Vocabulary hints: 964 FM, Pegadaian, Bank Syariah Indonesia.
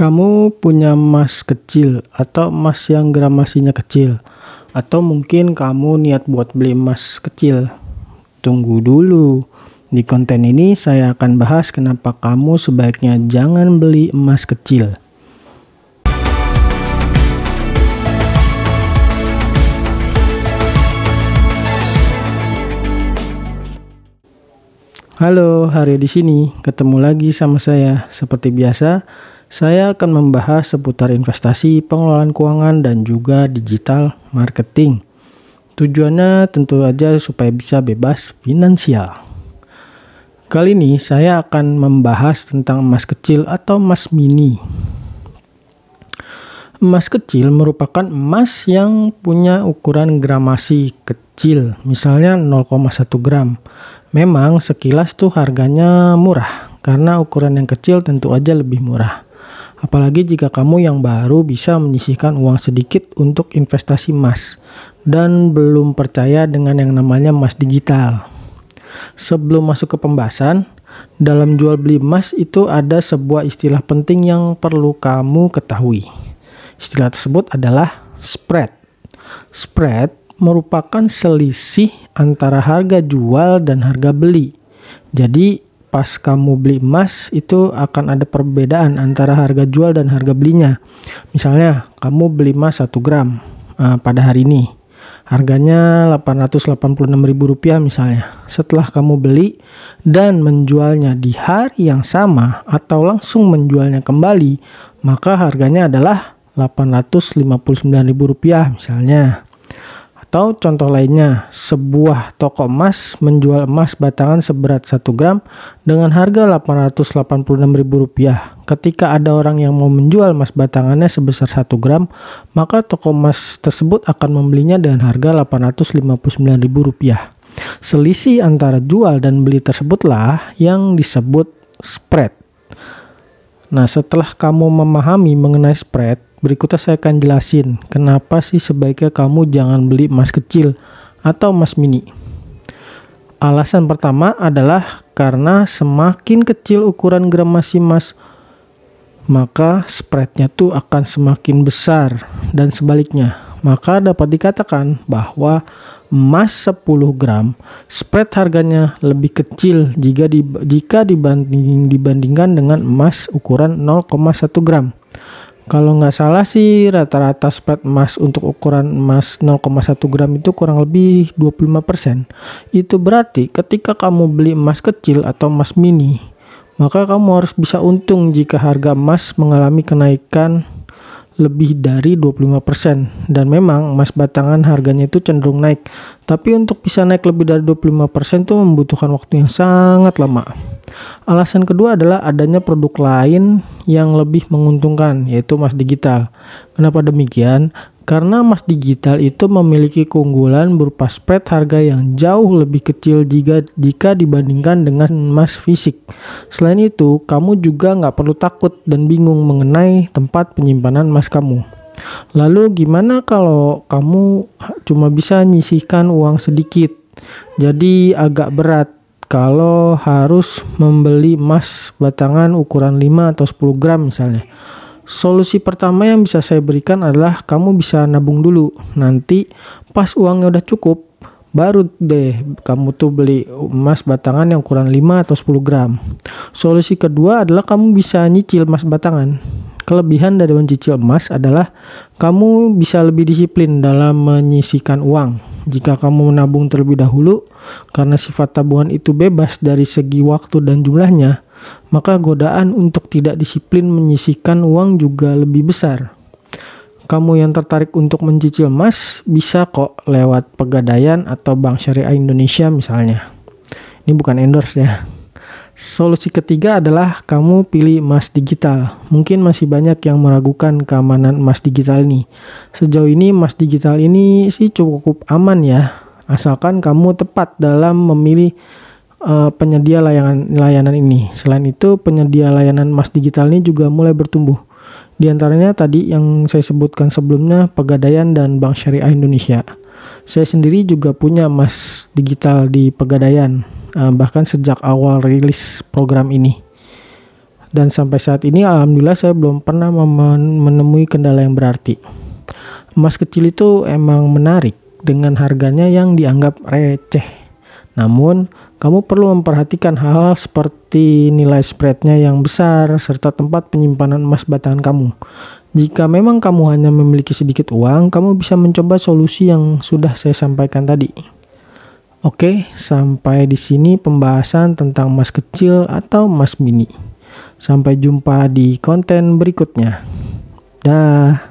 Kamu punya emas kecil atau emas yang gramasinya kecil, atau mungkin kamu niat buat beli emas kecil. Tunggu dulu. Di konten ini saya akan bahas kenapa kamu sebaiknya jangan beli emas kecil. Halo, hari di sini ketemu lagi sama saya. Seperti biasa, saya akan membahas seputar investasi, pengelolaan keuangan, dan juga digital marketing. Tujuannya tentu aja supaya bisa bebas finansial. Kali ini saya akan membahas tentang emas kecil atau emas mini. Emas kecil merupakan emas yang punya ukuran gramasi kecil, misalnya 0,1 gram. Memang sekilas tuh harganya murah, karena ukuran yang kecil tentu aja lebih murah. Apalagi jika kamu yang baru bisa menyisihkan uang sedikit untuk investasi emas dan belum percaya dengan yang namanya emas digital. Sebelum masuk ke pembahasan, dalam jual beli emas itu ada sebuah istilah penting yang perlu kamu ketahui. Istilah tersebut adalah spread. Spread merupakan selisih antara harga jual dan harga beli. Jadi pas kamu beli emas itu akan ada perbedaan antara harga jual dan harga belinya. Misalnya kamu beli emas 1 gram pada hari ini. Harganya Rp886.000 misalnya. Setelah kamu beli dan menjualnya di hari yang sama atau langsung menjualnya kembali, maka harganya adalah Rp859.000 misalnya. Atau contoh lainnya, sebuah toko emas menjual emas batangan seberat 1 gram dengan harga Rp886.000. Ketika ada orang yang mau menjual emas batangannya sebesar 1 gram, maka toko emas tersebut akan membelinya dengan harga Rp859.000. Selisih antara jual dan beli tersebutlah yang disebut spread. Nah, setelah kamu memahami mengenai spread, berikutnya saya akan jelasin kenapa sih sebaiknya kamu jangan beli emas kecil atau emas mini. Alasan pertama adalah karena semakin kecil ukuran gramasi emas, maka spreadnya tuh akan semakin besar dan sebaliknya. Maka dapat dikatakan bahwa emas 10 gram spread harganya lebih kecil jika dibandingkan dengan emas ukuran 0,1 gram. Kalau nggak salah sih rata-rata spread emas untuk ukuran emas 0,1 gram itu kurang lebih 25%. Itu berarti ketika kamu beli emas kecil atau emas mini, maka kamu harus bisa untung jika harga emas mengalami kenaikan lebih dari 25%. Dan memang emas batangan harganya itu cenderung naik. Tapi untuk bisa naik lebih dari 25% itu membutuhkan waktu yang sangat lama. Alasan kedua adalah adanya produk lain yang lebih menguntungkan, yaitu emas digital. Kenapa demikian? Karena emas digital itu memiliki keunggulan berupa spread harga yang jauh lebih kecil jika dibandingkan dengan emas fisik. Selain itu, kamu juga nggak perlu takut dan bingung mengenai tempat penyimpanan emas kamu. Lalu gimana kalau kamu cuma bisa nyisihkan uang sedikit? Jadi agak berat kalau harus membeli emas batangan ukuran 5 atau 10 gram misalnya. Solusi pertama yang bisa saya berikan adalah kamu bisa nabung dulu. Nanti pas uangnya udah cukup, baru deh kamu tuh beli emas batangan yang ukuran 5 atau 10 gram. Solusi kedua adalah kamu bisa nyicil emas batangan. Kelebihan dari mencicil emas adalah kamu bisa lebih disiplin dalam menyisihkan uang. Jika kamu menabung terlebih dahulu, karena sifat tabungan itu bebas dari segi waktu dan jumlahnya, maka godaan untuk tidak disiplin menyisihkan uang juga lebih besar. Kamu yang tertarik untuk mencicil emas, bisa kok lewat Pegadaian atau Bank Syariah Indonesia misalnya. Ini bukan endorse ya. Solusi ketiga adalah kamu pilih emas digital. Mungkin masih banyak yang meragukan keamanan emas digital ini. Sejauh ini emas digital ini sih cukup aman ya, asalkan kamu tepat dalam memilih penyedia layanan ini. Selain itu, penyedia layanan emas digital ini juga mulai bertumbuh. Di antaranya tadi yang saya sebutkan sebelumnya, Pegadaian dan Bank Syariah Indonesia. Saya sendiri juga punya emas digital di Pegadaian, bahkan sejak awal rilis program ini. Dan sampai saat ini alhamdulillah saya belum pernah menemui kendala yang berarti. Emas kecil itu emang menarik dengan harganya yang dianggap receh. Namun, kamu perlu memperhatikan hal-hal seperti nilai spreadnya yang besar serta tempat penyimpanan emas batangan kamu. Jika memang kamu hanya memiliki sedikit uang, kamu bisa mencoba solusi yang sudah saya sampaikan tadi. Oke, sampai di sini pembahasan tentang emas kecil atau emas mini. Sampai jumpa di konten berikutnya. Dah.